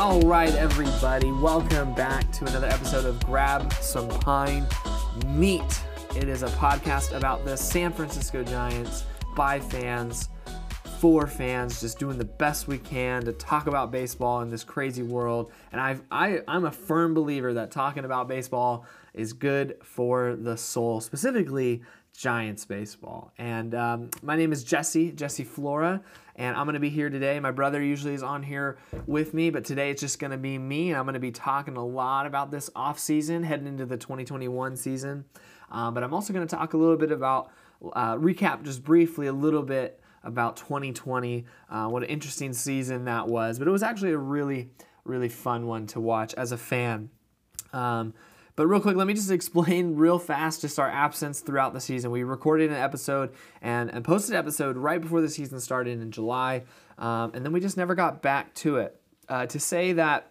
All right, everybody, welcome back to another episode of Grab Some Pine Meat. It is a podcast about the San Francisco Giants by fans, for fans, just doing the best we can to talk about baseball in this crazy world. And I'm a firm believer that talking about baseball is good for the soul, specifically Giants baseball. And my name is Jesse Flora, and I'm going to be here today. My brother usually is on here with me, but today it's just going to be me, and I'm going to be talking a lot about this offseason, heading into the 2021 season. But I'm also going to talk a little bit about, recap just briefly a little bit about 2020, what an interesting season that was. But it was actually a really, really fun one to watch as a fan. But real quick, let me just explain real fast just our absence throughout the season. We recorded an episode and posted an episode right before the season started in July, and then we just never got back to it. To say that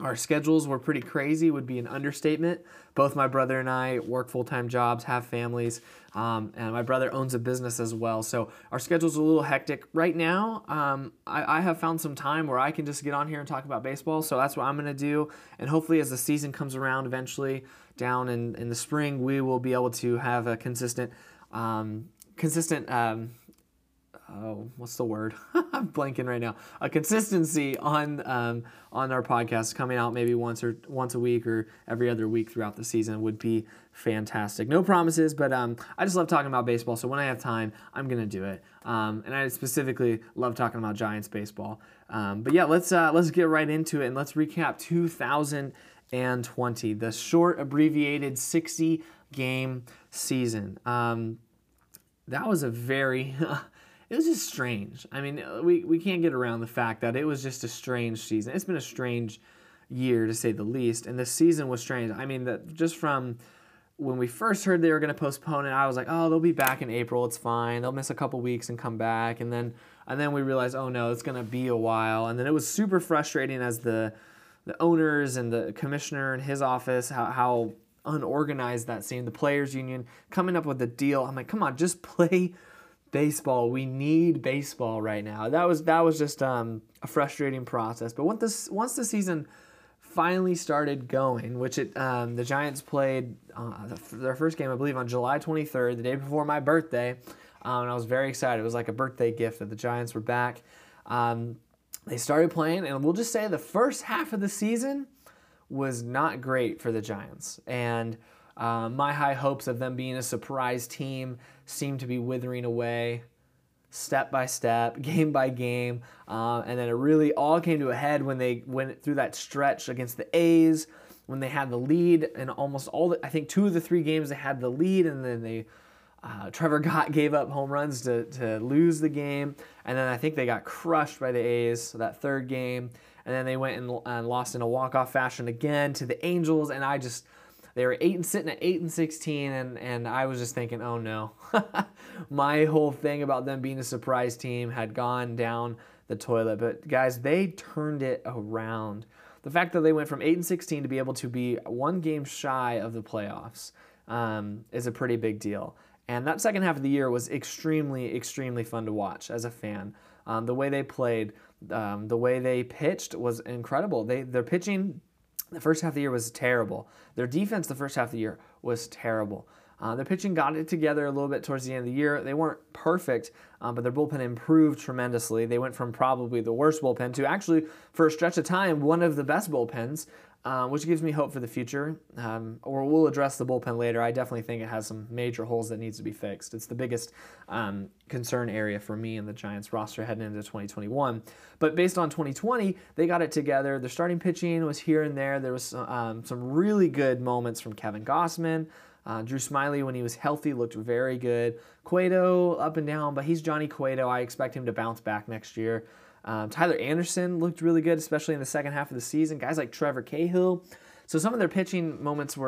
our schedules were pretty crazy would be an understatement. Both my brother and I work full-time jobs, have families, and my brother owns a business as well. So our schedule's a little hectic. Right now, I have found some time where I can just get on here and talk about baseball, so that's what I'm going to do. And hopefully as the season comes around eventually, down in the spring, we will be able to have a consistent what's the word? I'm blanking right now. A consistency on our podcast coming out maybe once a week or every other week throughout the season would be fantastic. No promises, but I just love talking about baseball. So when I have time, I'm gonna do it. And I specifically love talking about Giants baseball. But yeah, let's get right into it and let's recap 2020, the short abbreviated 60-game season. That was a very it was just strange. I mean, we can't get around the fact that it was just a strange season. It's been a strange year, to say the least, and this season was strange. I mean, just from when we first heard they were going to postpone it, I was like, oh, they'll be back in April. It's fine. They'll miss a couple weeks and come back. And then we realized, oh, no, it's going to be a while. And then it was super frustrating as the owners and the commissioner and his office, how unorganized that seemed, the players' union, coming up with a deal. I'm like, come on, just play baseball. We need baseball right now. That was just a frustrating process. But once the season finally started going, which the Giants played their first game, I believe, on July 23rd, the day before my birthday, and I was very excited. It was like a birthday gift that the Giants were back. They started playing, and we'll just say the first half of the season was not great for the Giants, and my high hopes of them being a surprise team seemed to be withering away step by step, game by game, and then it really all came to a head when they went through that stretch against the A's, when they had the lead in almost all I think two of the three games they had the lead, and then they Trevor Gott gave up home runs to lose the game, and then I think they got crushed by the A's, so that third game, and then they went and lost in a walk-off fashion again to the Angels, and I just... They were sitting at 8-16, and I was just thinking, oh no. My whole thing about them being a surprise team had gone down the toilet. But guys, they turned it around. The fact that they went from 8-16 to be able to be one game shy of the playoffs is a pretty big deal. And that second half of the year was extremely, extremely fun to watch as a fan. The way they played, the way they pitched was incredible. Their pitching... The first half of the year was terrible. Their defense the first half of the year was terrible. Their pitching got it together a little bit towards the end of the year. They weren't perfect, but their bullpen improved tremendously. They went from probably the worst bullpen to actually, for a stretch of time, one of the best bullpens, which gives me hope for the future. Or we'll address the bullpen later. I definitely think it has some major holes that needs to be fixed. It's the biggest concern area for me and the Giants roster heading into 2021. But based on 2020, they got it together. Their starting pitching was here and there. There was some really good moments from Kevin Gausman. Drew Smyly, when he was healthy, looked very good. Cueto, up and down, but he's Johnny Cueto. I expect him to bounce back next year. Tyler Anderson looked really good, especially in the second half of the season. Guys like Trevor Cahill. So some of their some of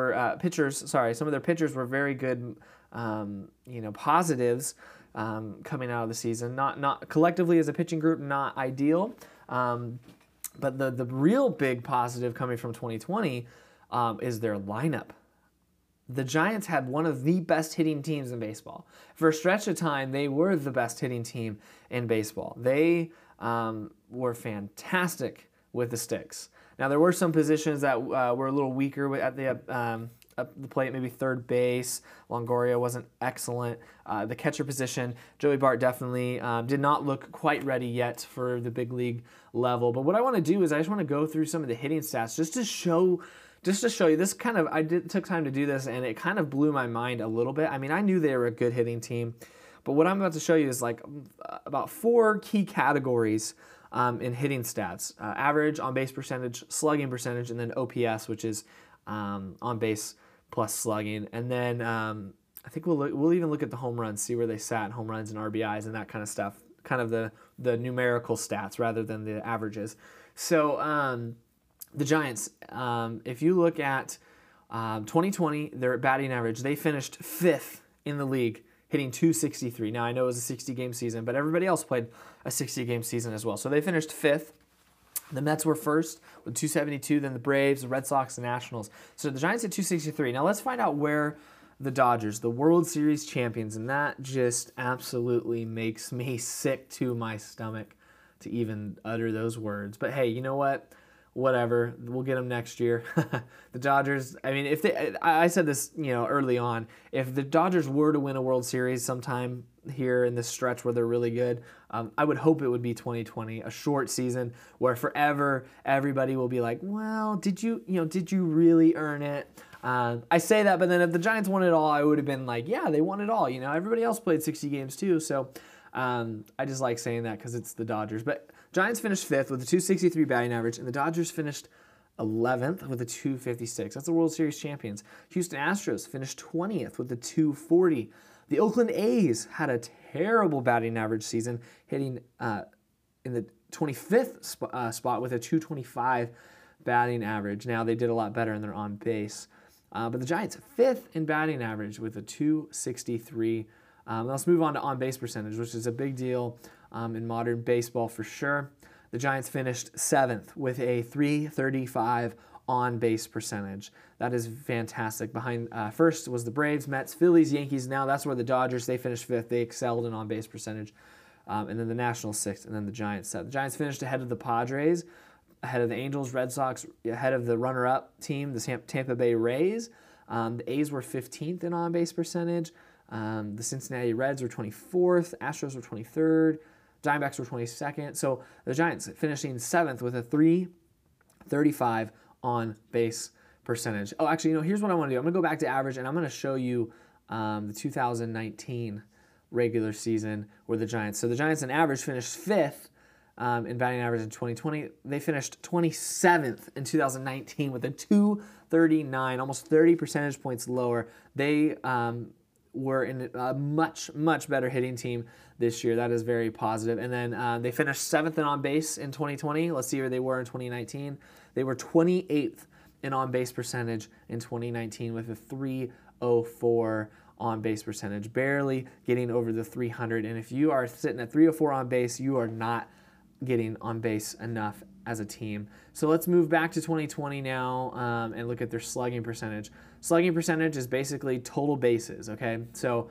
their pitchers were very good, positives coming out of the season. Not collectively as a pitching group, not ideal. But the real big positive coming from 2020 is their lineup. The Giants had one of the best hitting teams in baseball. For a stretch of time, they were the best hitting team in baseball. They were fantastic with the sticks. Now, there were some positions that were a little weaker at the plate, maybe third base. Longoria wasn't excellent. The catcher position, Joey Bart definitely did not look quite ready yet for the big league level. But what I want to do is I just want to go through some of the hitting stats just to show you. This kind of, I took time to do this, and it kind of blew my mind a little bit. I mean, I knew they were a good hitting team, but what I'm about to show you is like about four key categories in hitting stats: average, on-base percentage, slugging percentage, and then OPS, which is on-base plus slugging. And then I think we'll even look at the home runs, see where they sat, home runs and RBIs and that kind of stuff, kind of the numerical stats rather than the averages. So the Giants, if you look at 2020, their batting average, they finished 5th in the league, hitting .263. Now, I know it was a 60-game season, but everybody else played a 60-game season as well. So they finished 5th. The Mets were first with .272, then the Braves, the Red Sox, the Nationals. So the Giants at .263. Now let's find out where the Dodgers, the World Series champions, and that just absolutely makes me sick to my stomach to even utter those words. But hey, you know what? Whatever, we'll get them next year. The Dodgers, I mean, if they, I said this, you know, early on, if the Dodgers were to win a World Series sometime here in this stretch where they're really good, I would hope it would be 2020, a short season where forever everybody will be like, well, did you really earn it? I say that, but then if the Giants won it all, I would have been like, yeah, they won it all. You know, everybody else played 60 games too, so I just like saying that because it's the Dodgers. But Giants finished 5th with a .263 batting average, and the Dodgers finished 11th with a .256. That's the World Series champions. Houston Astros finished 20th with a .240. The Oakland A's had a terrible batting average season, hitting in the 25th spot with a .225 batting average. Now, they did a lot better in their on base. But the Giants, 5th in batting average with a .263. Let's move on to on-base percentage, which is a big deal in modern baseball for sure. The Giants finished 7th with a .335 on-base percentage. That is fantastic. Behind first was the Braves, Mets, Phillies, Yankees. Now that's where the Dodgers, they finished 5th. They excelled in on-base percentage. And then the Nationals 6th, and then the Giants 7th. The Giants finished ahead of the Padres, ahead of the Angels, Red Sox, ahead of the runner-up team, the Tampa Bay Rays. The A's were 15th in on-base percentage. The Cincinnati Reds were 24th, Astros were 23rd, Diamondbacks were 22nd. So the Giants finishing 7th with a .335 on base percentage. Oh, actually, you know, here's what I want to do. I'm going to go back to average, and I'm going to show you the 2019 regular season where the Giants. So the Giants in average finished 5th in batting average in 2020. They finished 27th in 2019 with a .239, almost 30 percentage points lower. They were in a much, much better hitting team this year. That is very positive. And then they finished 7th in on base in 2020. Let's see where they were in 2019. They were 28th in on base percentage in 2019 with a .304 on base percentage, barely getting over the 300. And if you are sitting at 304 on base, you are not getting on base enough as a team. So let's move back to 2020 now and look at their slugging percentage. Slugging percentage is basically total bases, okay? So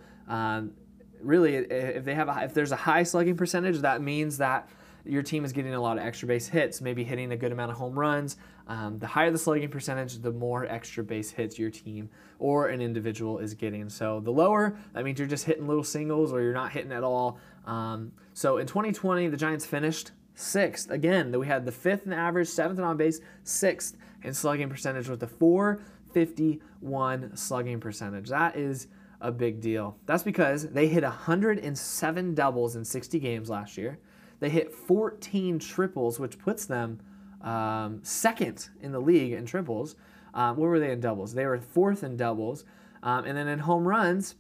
really, if there's a high slugging percentage, that means that your team is getting a lot of extra base hits, maybe hitting a good amount of home runs. The higher the slugging percentage, the more extra base hits your team or an individual is getting. So the lower, that means you're just hitting little singles or you're not hitting at all. So in 2020, the Giants finished 6th. Again, we had the 5th in average, 7th in on base, 6th in slugging percentage with the .451 slugging percentage. That is a big deal. That's because they hit 107 doubles in 60 games last year. They hit 14 triples, which puts them 2nd in the league in triples. Where were they in doubles? They were 4th in doubles. And then in home runs,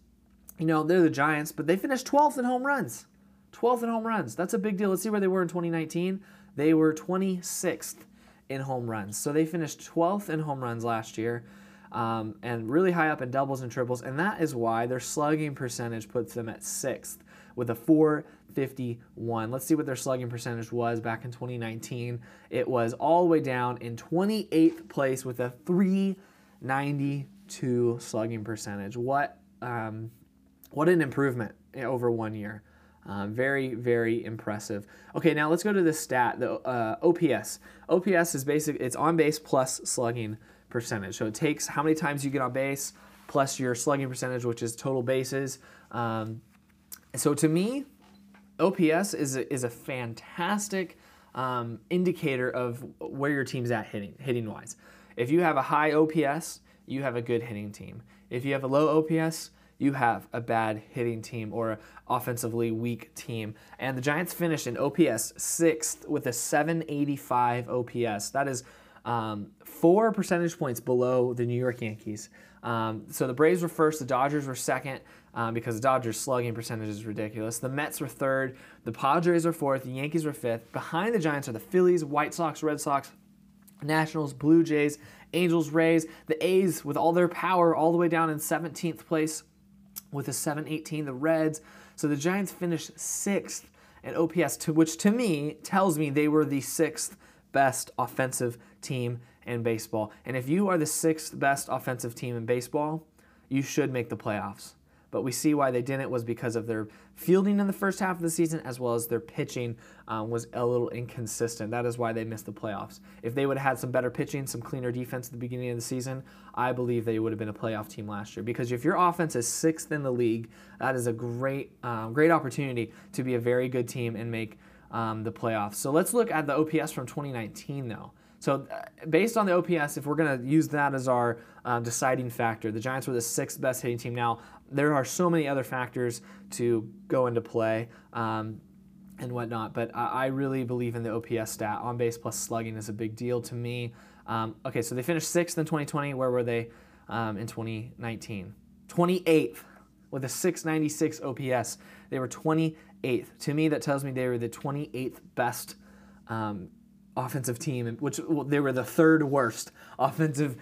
you know, they're the Giants, but they finished 12th in home runs. 12th in home runs. That's a big deal. Let's see where they were in 2019. They were 26th in home runs. So they finished 12th in home runs last year and really high up in doubles and triples. And that is why their slugging percentage puts them at 6th with a .451. Let's see what their slugging percentage was back in 2019. It was all the way down in 28th place with a .392 slugging percentage. What an improvement over 1 year. Very, very impressive. Okay, now let's go to this stat, the OPS. OPS is basically, it's on base plus slugging percentage. So it takes how many times you get on base plus your slugging percentage, which is total bases. So to me, OPS is a fantastic indicator of where your team's at hitting-wise. If you have a high OPS, you have a good hitting team. If you have a low OPS, you have a bad hitting team or an offensively weak team. And the Giants finished in OPS 6th with a 785 OPS. That is 4 percentage points below the New York Yankees. So the Braves were first, the Dodgers were second, because the Dodgers' slugging percentage is ridiculous. The Mets were third, the Padres were fourth, the Yankees were fifth. Behind the Giants are the Phillies, White Sox, Red Sox, Nationals, Blue Jays, Angels, Rays, the A's with all their power all the way down in 17th place with a 718, the Reds. So the Giants finished 6th in OPS, which to me tells me they were the 6th best offensive team in baseball. And if you are the 6th best offensive team in baseball, you should make the playoffs. But we see why they didn't was because of their fielding in the first half of the season, as well as their pitching was a little inconsistent. That is why they missed the playoffs. If they would have had some better pitching, some cleaner defense at the beginning of the season, I believe they would have been a playoff team last year. Because if your offense is 6th in the league, that is a great opportunity to be a very good team and make the playoffs. So let's look at the OPS from 2019, though. So based on the OPS, if we're going to use that as our deciding factor, the Giants were the 6th best hitting team. Now, there are so many other factors to go into play and whatnot, but I really believe in the OPS stat. On-base plus slugging is a big deal to me. Okay, so they finished 6th in 2020. Where were they in 2019? 28th with a 696 OPS. They were 28th. To me, that tells me they were the 28th best offensive team, which they were the 3rd worst offensive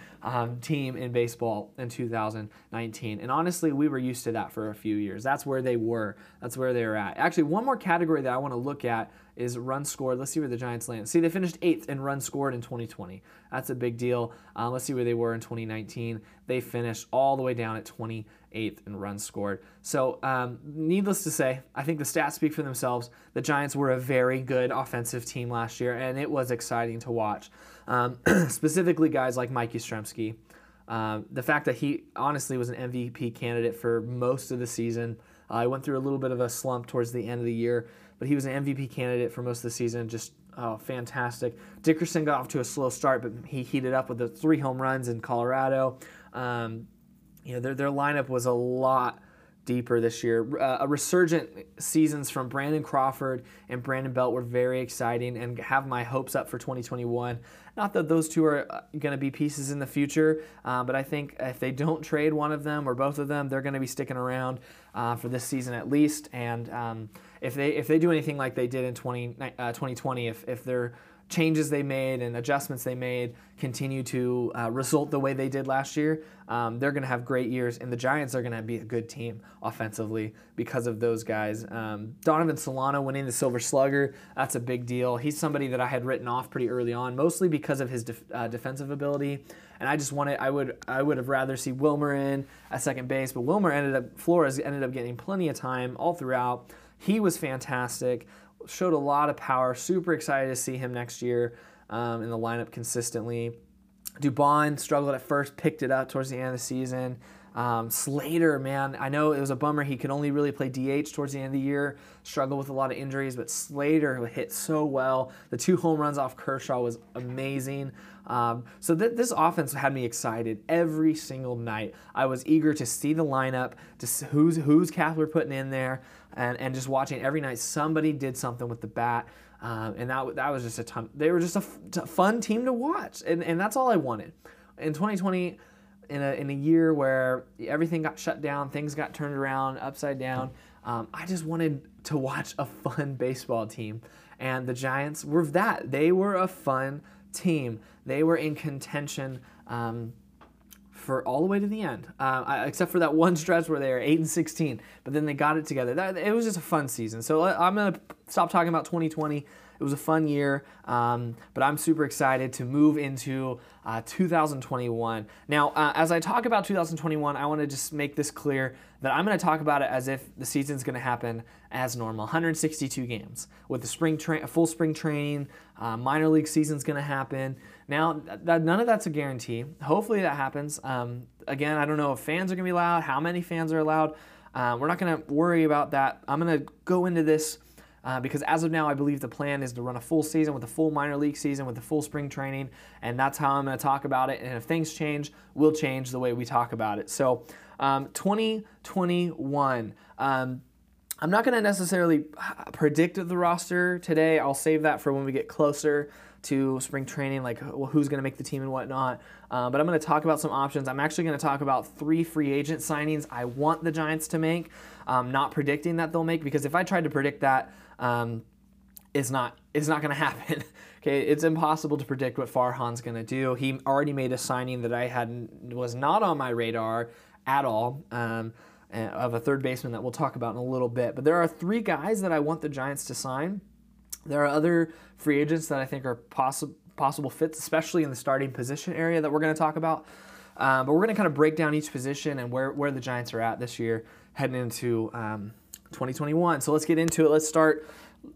team in baseball in 2019. And honestly, we were used to that for a few years. That's where they were. That's where they were at. Actually, one more category that I want to look at is runs scored. Let's see where the Giants land. See, they finished 8th in runs scored in 2020. That's a big deal. Let's see where they were in 2019. They finished all the way down at 28th in runs scored. So needless to say, I think the stats speak for themselves. The Giants were a very good offensive team last year, and it was exciting to watch. Specifically guys like Mike Yastrzemski. The fact that he honestly was an MVP candidate for most of the season. I went through a little bit of a slump towards the end of the year, but he was an MVP candidate for most of the season. Just fantastic. Dickerson got off to a slow start, but he heated up with the 3 home runs in Colorado. You know, their lineup was a lot deeper this year. A resurgent seasons from Brandon Crawford and Brandon Belt were very exciting and have my hopes up for 2021. Not that those two are going to be pieces in the future, but I think if they don't trade one of them or both of them, they're going to be sticking around for this season at least. And if they do anything like they did in 2020, if their changes they made and adjustments they made continue to result the way they did last year, they're going to have great years, and the Giants are going to be a good team offensively because of those guys. Donovan Solano winning the Silver Slugger, that's a big deal. He's somebody that I had written off pretty early on, mostly because of his defensive ability, and I just wanted, I would have rather see Wilmer in at second base, but Flores ended up getting plenty of time all throughout. He was fantastic, showed a lot of power, super excited to see him next year in the lineup consistently. Dubon struggled at first, picked it up towards the end of the season. Slater, man, I know it was a bummer. He could only really play DH towards the end of the year, struggled with a lot of injuries, but Slater hit so well. The 2 home runs off Kershaw was amazing. So this offense had me excited every single night. I was eager to see the lineup, to see who's Kepler putting in there, and just watching every night somebody did something with the bat. And that was just a ton. They were just a fun team to watch, and that's all I wanted. In 2020, in a year where everything got shut down, things got turned around, upside down, I just wanted to watch a fun baseball team. And the Giants were that. They were a fun team. They were in contention for all the way to the end, except for that one stretch where they were 8-16, but then they got it together. It was just a fun season. So I'm going to stop talking about 2020 It was a fun year, but I'm super excited to move into 2021. Now, as I talk about 2021, I want to just make this clear that I'm going to talk about it as if the season's going to happen as normal. 162 games with the full spring training, minor league season's going to happen. Now, none of that's a guarantee. Hopefully that happens. Again, I don't know if fans are going to be allowed, how many fans are allowed. We're not going to worry about that. I'm going to go into this because as of now, I believe the plan is to run a full season with a full minor league season with a full spring training, and that's how I'm going to talk about it. And if things change, we'll change the way we talk about it. So 2021, I'm not going to necessarily predict the roster today. I'll save that for when we get closer to spring training, like who's going to make the team and whatnot. But I'm going to talk about some options. I'm actually going to talk about 3 free agent signings I want the Giants to make, not predicting that they'll make, because if I tried to predict that, it's not going to happen. Okay, it's impossible to predict what Farhan's going to do. He already made a signing that was not on my radar at all, of a third baseman that we'll talk about in a little bit. But there are 3 guys that I want the Giants to sign. There are other free agents that I think are possible fits, especially in the starting position area that we're going to talk about. But we're going to kind of break down each position and where the Giants are at this year heading into 2021. So let's get into it. Let's start.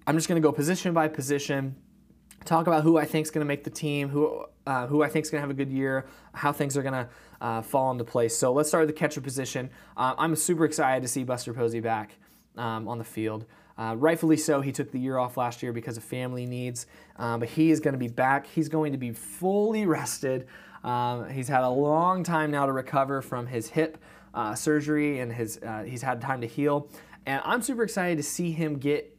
I'm just going to go position by position, talk about who I think is going to make the team, who I think is going to have a good year, how things are going to fall into place. So let's start with the catcher position. I'm super excited to see Buster Posey back on the field. Rightfully so, he took the year off last year because of family needs, but he is going to be back. He's going to be fully rested. He's had a long time now to recover from his hip surgery, and he's had time to heal. And I'm super excited to see him get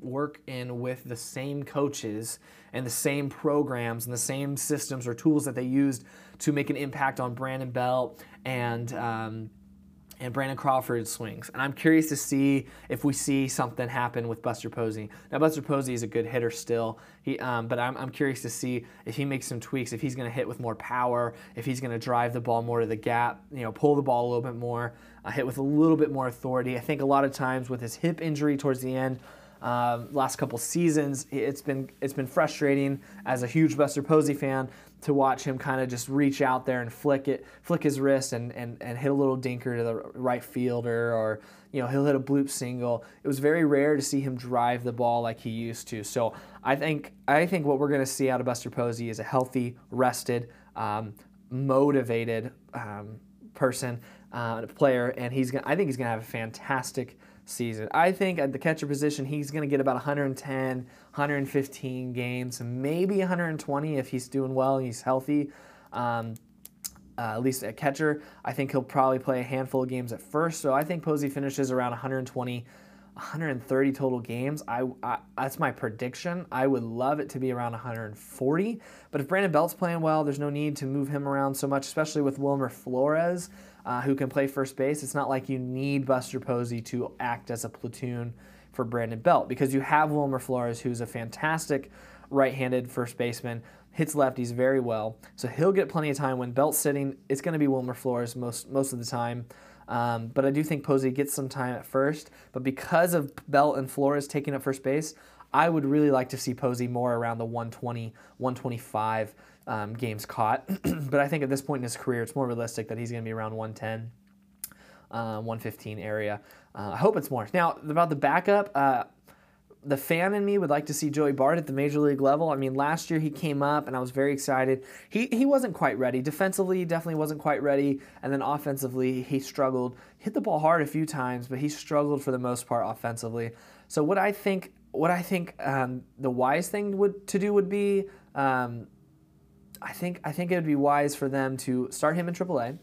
work in with the same coaches and the same programs and the same systems or tools that they used to make an impact on Brandon Belt and Brandon Crawford's swings. And I'm curious to see if we see something happen with Buster Posey. Now, Buster Posey is a good hitter still, but I'm curious to see if he makes some tweaks, if he's going to hit with more power, if he's going to drive the ball more to the gap, pull the ball a little bit more, hit with a little bit more authority. I think a lot of times with his hip injury towards the end, last couple seasons, it's been frustrating as a huge Buster Posey fan to watch him kind of just reach out there and flick his wrist and hit a little dinker to the right fielder, or he'll hit a bloop single. It was very rare to see him drive the ball like he used to. So I think what we're going to see out of Buster Posey is a healthy, rested, motivated person, player, and I think he's going to have a fantastic season. I think at the catcher position, he's going to get about 110, 115 games, maybe 120 if he's doing well and he's healthy, at least at catcher. I think he'll probably play a handful of games at first, so I think Posey finishes around 120, 130 total games. That's my prediction. I would love it to be around 140, but if Brandon Belt's playing well, there's no need to move him around so much, especially with Wilmer Flores, who can play first base. It's not like you need Buster Posey to act as a platoon for Brandon Belt, because you have Wilmer Flores, who's a fantastic right-handed first baseman, hits lefties very well, so he'll get plenty of time. When Belt's sitting, it's going to be Wilmer Flores most of the time, but I do think Posey gets some time at first, but because of Belt and Flores taking up first base, I would really like to see Posey more around the 120, 125 games caught. But I think at this point in his career, it's more realistic that he's going to be around 110, 115 area. I hope it's more. Now, about the backup, the fan in me would like to see Joey Bart at the major league level. I mean, last year he came up, and I was very excited. He wasn't quite ready. Defensively, definitely wasn't quite ready. And then offensively, he struggled. Hit the ball hard a few times, but he struggled for the most part offensively. So what I think the wise thing to do would be... I think it would be wise for them to start him in AAA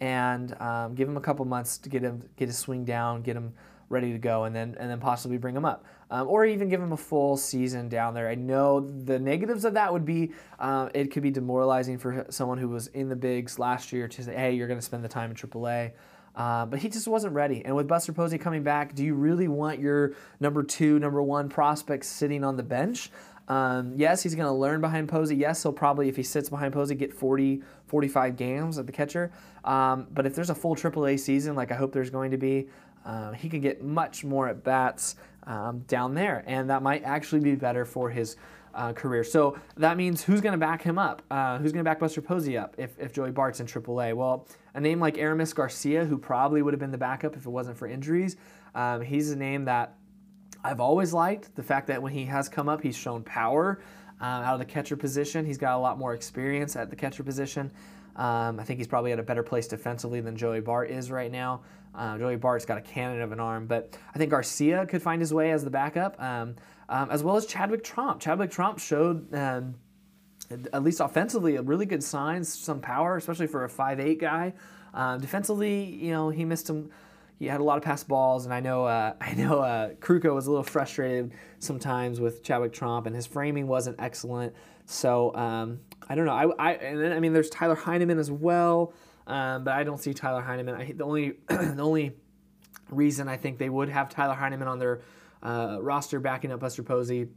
and give him a couple months to get his swing down, get him ready to go, and then possibly bring him up, or even give him a full season down there. I know the negatives of that would be it could be demoralizing for someone who was in the bigs last year to say, hey, you're going to spend the time in AAA. But he just wasn't ready. And with Buster Posey coming back, do you really want your number 2, number 1 prospects sitting on the bench? Yes, he's going to learn behind Posey. Yes, he'll probably, if he sits behind Posey, get 40, 45 games at the catcher. But if there's a full AAA season, like I hope there's going to be, He could get much more at-bats down there, and that might actually be better for his career. So that means who's going to back him up? Who's going to back Buster Posey up if Joey Bart's in AAA? Well, a name like Aramis Garcia, who probably would have been the backup if it wasn't for injuries, he's a name that I've always liked. The fact that when he has come up, he's shown power out of the catcher position. He's got a lot more experience at the catcher position. I think he's probably at a better place defensively than Joey Bart is right now. Joey Bart's got a cannon of an arm, but I think Garcia could find his way as the backup, as well as Chadwick Tromp. Chadwick Tromp showed, at least offensively, a really good signs, some power, especially for a 5'8 guy. Defensively, you know, he missed him. He had a lot of passed balls, and I know Kruko was a little frustrated sometimes with Chadwick Tromp, and his framing wasn't excellent. So I don't know. I mean, there's Tyler Heineman as well, but I don't see Tyler Heineman. The only reason I think they would have Tyler Heineman on their roster backing up Buster Posey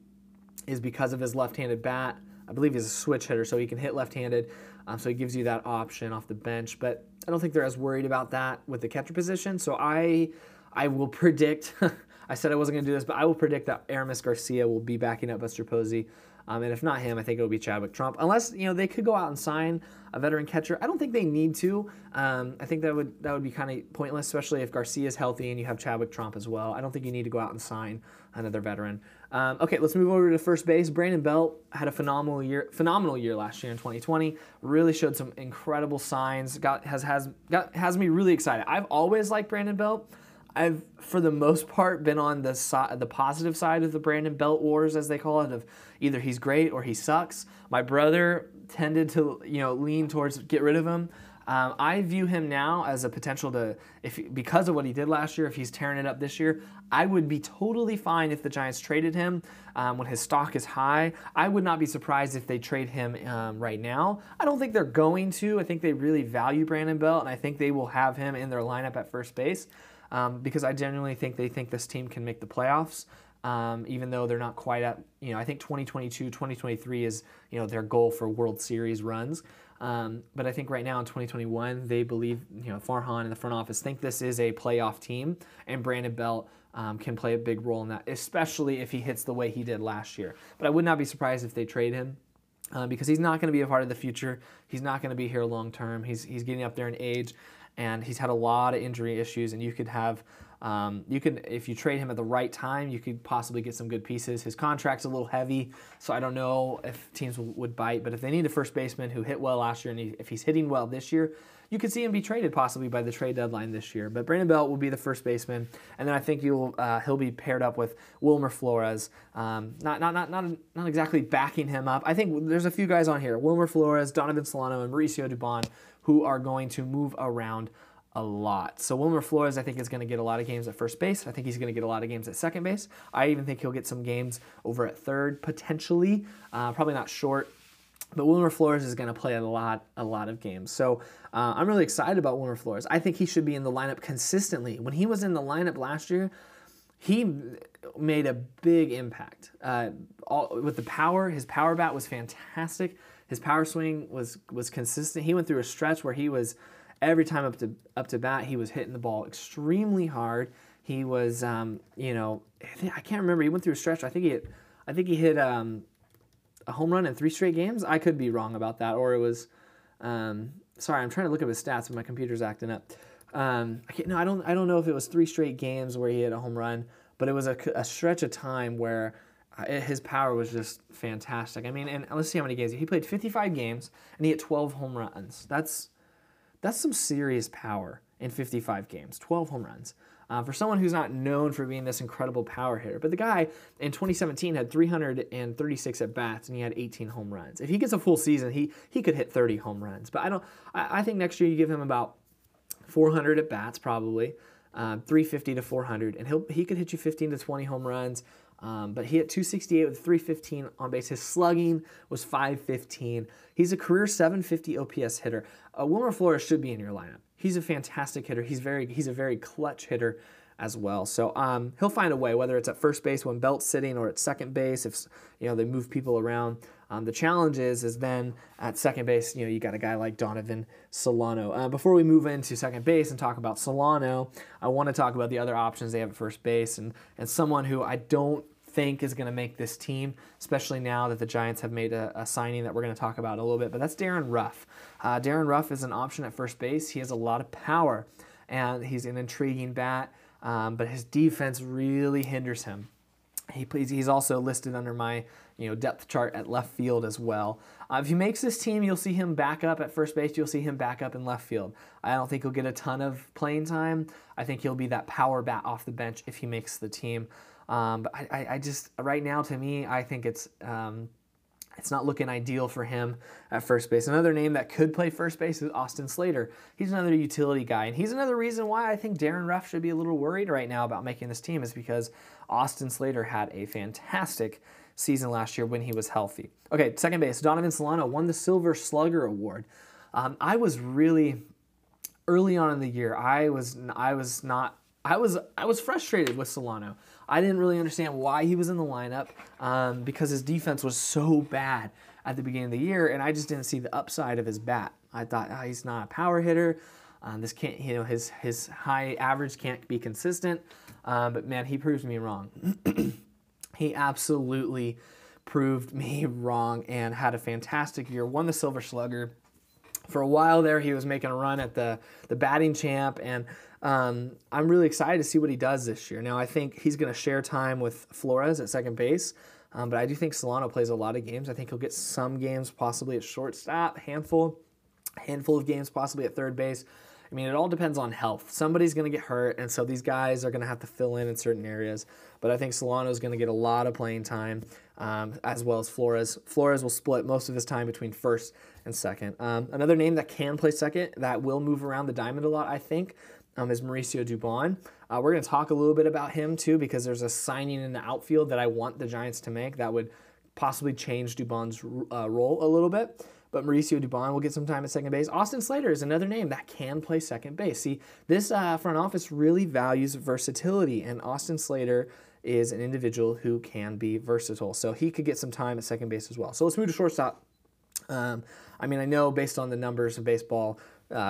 is because of his left-handed bat. I believe he's a switch hitter, so he can hit left-handed. So he gives you that option off the bench, but I don't think they're as worried about that with the catcher position. So I will predict, I said I wasn't going to do this, but I will predict that Aramis Garcia will be backing up Buster Posey. And if not him, I think it'll be Chadwick Tromp. Unless, you know, they could go out and sign a veteran catcher. I don't think they need to. I think that would be kind of pointless, especially if Garcia's healthy and you have Chadwick Tromp as well. I don't think you need to go out and sign another veteran. Okay, let's move over to first base. Brandon Belt had a phenomenal year last year in 2020. Really showed some incredible signs. Has me really excited. I've always liked Brandon Belt. I've, for the most part, been on the positive side of the Brandon Belt wars, as they call it, of either he's great or he sucks. My brother tended to, you know, lean towards get rid of him. I view him now as a potential to, because of what he did last year, if he's tearing it up this year, I would be totally fine if the Giants traded him when his stock is high. I would not be surprised if they trade him right now. I don't think they're going to. I think they really value Brandon Belt, and I think they will have him in their lineup at first base. Because I genuinely think they think this team can make the playoffs, even though they're not quite at, you know, I think 2022, 2023 is, you know, their goal for World Series runs. But I think right now in 2021, they believe, you know, Farhan and the front office think this is a playoff team, and Brandon Belt can play a big role in that, especially if he hits the way he did last year. But I would not be surprised if they trade him. Because he's not going to be a part of the future. He's not going to be here long term. He's getting up there in age, and he's had a lot of injury issues. And you could have, if you trade him at the right time, you could possibly get some good pieces. His contract's a little heavy, so I don't know if teams would bite. But if they need a first baseman who hit well last year, and if he's hitting well this year, you could see him be traded possibly by the trade deadline this year. But Brandon Belt will be the first baseman, and then I think he'll be paired up with Wilmer Flores. Not exactly backing him up. I think there's a few guys on here: Wilmer Flores, Donovan Solano, and Mauricio Dubon, who are going to move around a lot. So Wilmer Flores, I think, is going to get a lot of games at first base. I think he's going to get a lot of games at second base. I even think he'll get some games over at third, potentially. Probably not short. But Wilmer Flores is going to play a lot of games. So I'm really excited about Wilmer Flores. I think he should be in the lineup consistently. When he was in the lineup last year, he made a big impact. With the power, his power bat was fantastic. His power swing was consistent. He went through a stretch where he was, every time up to bat, he was hitting the ball extremely hard. He was, I can't remember. He went through a stretch. I think he hit a home run in 3 straight games. I could be wrong about that, or it was. Sorry, I'm trying to look up his stats, but my computer's acting up. I don't know if it was 3 straight games where he hit a home run, but it was a stretch of time where his power was just fantastic. I mean, and let's see how many games he played. 55 games, and he hit 12 home runs. That's some serious power in 55 games. 12 home runs. For someone who's not known for being this incredible power hitter. But the guy in 2017 had 336 at-bats, and he had 18 home runs. If he gets a full season, he could hit 30 home runs. But I think next year you give him about 400 at-bats probably, 350 to 400, and he could hit you 15 to 20 home runs. But he hit 268 with 315 on base. His slugging was 515. He's a career 750 OPS hitter. Wilmer Flores should be in your lineup. He's a fantastic hitter. He's a very clutch hitter as well. So he'll find a way, whether it's at first base when Belt's sitting or at second base, if you know they move people around. The challenge is then at second base, you got a guy like Donovan Solano. Before we move into second base and talk about Solano, I want to talk about the other options they have at first base, and someone who I don't think is going to make this team, especially now that the Giants have made a signing that we're going to talk about in a little bit, but that's Darin Ruf. Darin Ruf is an option at first base. He has a lot of power, and he's an intriguing bat, but his defense really hinders him. He's also listed under my depth chart at left field as well. If he makes this team, you'll see him back up at first base. You'll see him back up in left field. I don't think he'll get a ton of playing time. I think he'll be that power bat off the bench if he makes the team. But I just, right now, to me, I think it's not looking ideal for him at first base. Another name that could play first base is Austin Slater. He's another utility guy, and he's another reason why I think Darin Ruf should be a little worried right now about making this team, is because Austin Slater had a fantastic season last year when he was healthy. Okay, second base, Donovan Solano won the Silver Slugger Award. I was really, early on in the year, I was frustrated with Solano. I didn't really understand why he was in the lineup because his defense was so bad at the beginning of the year, and I just didn't see the upside of his bat. I thought, he's not a power hitter. This can't, his high average can't be consistent. But man, he proves me wrong. He absolutely proved me wrong and had a fantastic year. Won the Silver Slugger. For a while there, he was making a run at the batting champ, and I'm really excited to see what he does this year. Now, I think he's going to share time with Flores at second base, but I do think Solano plays a lot of games. I think he'll get some games possibly at shortstop, handful of games possibly at third base. I mean, it all depends on health. Somebody's going to get hurt, and so these guys are going to have to fill in certain areas. But I think Solano's going to get a lot of playing time, as well as Flores. Flores will split most of his time between first and second. Another name that can play second, that will move around the diamond a lot, I think, is Mauricio Dubon. We're going to talk a little bit about him, too, because there's a signing in the outfield that I want the Giants to make that would possibly change Dubon's role a little bit. But Mauricio Dubon will get some time at second base. Austin Slater is another name that can play second base. See, this front office really values versatility, and Austin Slater is an individual who can be versatile. So he could get some time at second base as well. So let's move to shortstop. I mean, I know based on the numbers of baseball,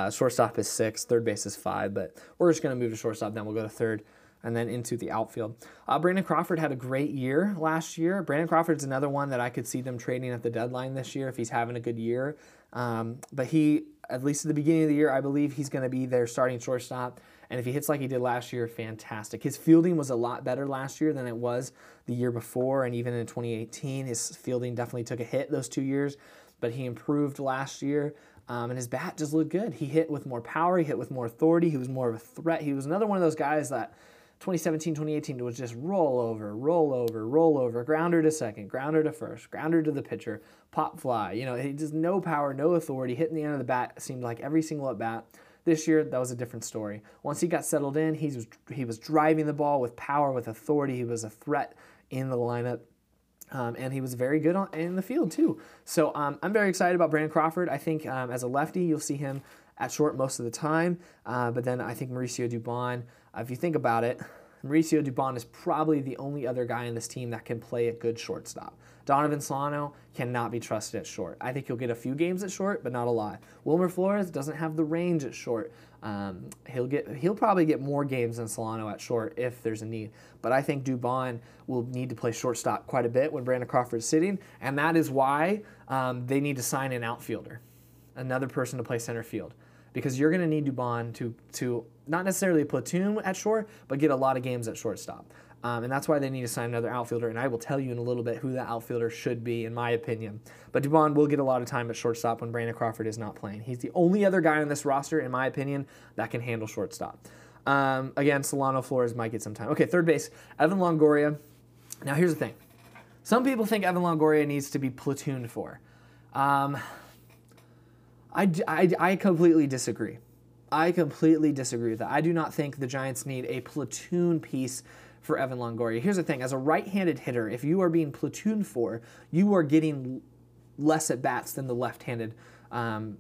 shortstop is 6, third base is 5, but we're just going to move to shortstop, then we'll go to third, and then into the outfield. Brandon Crawford had a great year last year. Brandon Crawford's another one that I could see them trading at the deadline this year if he's having a good year. But he, at least at the beginning of the year, I believe he's going to be their starting shortstop. And if he hits like he did last year, fantastic. His fielding was a lot better last year than it was the year before, and even in 2018, his fielding definitely took a hit those 2 years, but he improved last year. And his bat just looked good. He hit with more power. He hit with more authority. He was more of a threat. He was another one of those guys that 2017, 2018 was just roll over, grounder to second, grounder to first, grounder to the pitcher, pop fly. He just no power, no authority, hitting the end of the bat seemed like every single at bat. This year, that was a different story. Once he got settled in, he was driving the ball with power, with authority. He was a threat in the lineup. And he was very good in the field, too. So I'm very excited about Brandon Crawford. I think as a lefty, you'll see him at short most of the time. But then I think Mauricio Dubon, if you think about it, Mauricio Dubon is probably the only other guy in this team that can play a good shortstop. Donovan Solano cannot be trusted at short. I think he'll get a few games at short, but not a lot. Wilmer Flores doesn't have the range at short. He'll probably get more games than Solano at short if there's a need. But I think Dubon will need to play shortstop quite a bit when Brandon Crawford's sitting, and that is why they need to sign an outfielder, another person to play center field, because you're going to need Dubon to not necessarily platoon at short, but get a lot of games at shortstop. And that's why they need to sign another outfielder, and I will tell you in a little bit who that outfielder should be, in my opinion. But Dubon will get a lot of time at shortstop when Brandon Crawford is not playing. He's the only other guy on this roster, in my opinion, that can handle shortstop. Again, Solano, Flores might get some time. Okay, third base, Evan Longoria. Now, here's the thing. Some people think Evan Longoria needs to be platooned for. I completely disagree. I completely disagree with that. I do not think the Giants need a platoon piece for Evan Longoria. Here's the thing. As a right-handed hitter, if you are being platooned for, you are getting less at-bats than the left-handed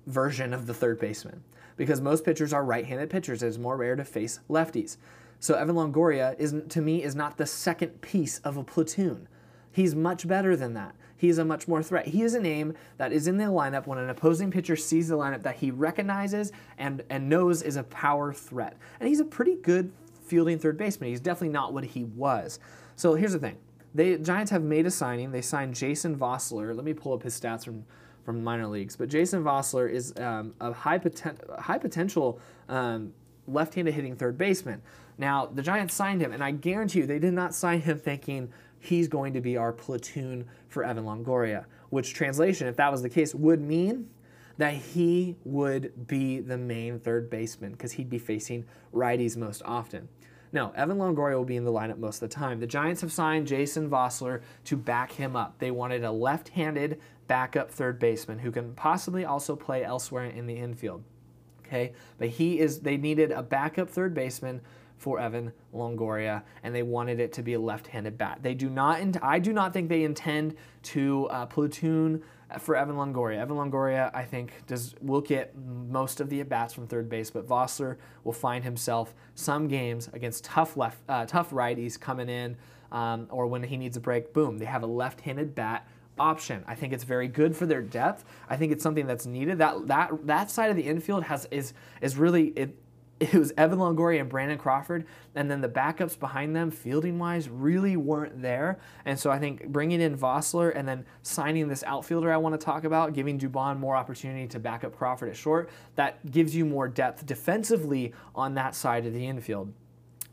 version of the third baseman, because most pitchers are right-handed pitchers. It is more rare to face lefties. So Evan Longoria, to me, is not the second piece of a platoon. He's much better than that. He's a much more threat. He is a name that is in the lineup when an opposing pitcher sees the lineup that he recognizes and knows is a power threat. And he's a pretty good fielding third baseman. He's definitely not what he was. So here's the thing. The Giants have made a signing. They signed Jason Vosler. Let me pull up his stats from minor leagues. But Jason Vosler is a high potential left-handed hitting third baseman. Now, the Giants signed him, and I guarantee you they did not sign him thinking he's going to be our platoon for Evan Longoria, which translation, if that was the case, would mean that he would be the main third baseman because he'd be facing righties most often. No, Evan Longoria will be in the lineup most of the time. The Giants have signed Jason Vosler to back him up. They wanted a left-handed backup third baseman who can possibly also play elsewhere in the infield. Okay, but they needed a backup third baseman for Evan Longoria, and they wanted it to be a left-handed bat. They do not. I do not think they intend to platoon for Evan Longoria. Evan Longoria, I think, will get most of the at-bats from third base, but Vosler will find himself some games against tough righties coming in, or when he needs a break. Boom, they have a left-handed bat option. I think it's very good for their depth. I think it's something that's needed. That side of the infield is really it. It was Evan Longoria and Brandon Crawford, and then the backups behind them, fielding-wise, really weren't there. And so I think bringing in Vosler and then signing this outfielder I want to talk about, giving Dubon more opportunity to back up Crawford at short, that gives you more depth defensively on that side of the infield.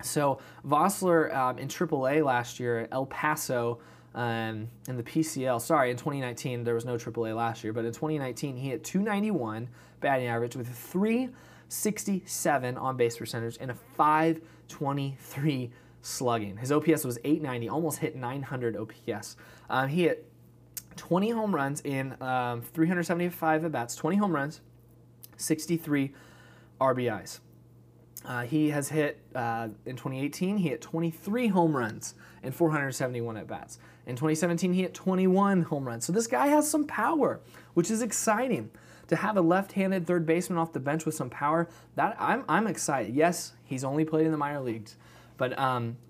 So Vosler in AAA last year, El Paso, in the PCL, sorry, in 2019, there was no AAA last year, but in 2019, he hit .291 batting average with a 3.67 on-base percentage and a 5.23 slugging. His OPS was 890, almost hit 900 OPS. He hit 20 home runs in 375 at-bats, 20 home runs, 63 RBIs. He has hit, in 2018, he hit 23 home runs and 471 at-bats. In 2017, he hit 21 home runs. So this guy has some power, which is exciting. To have a left-handed third baseman off the bench with some power, that I'm excited. Yes, he's only played in the minor leagues, but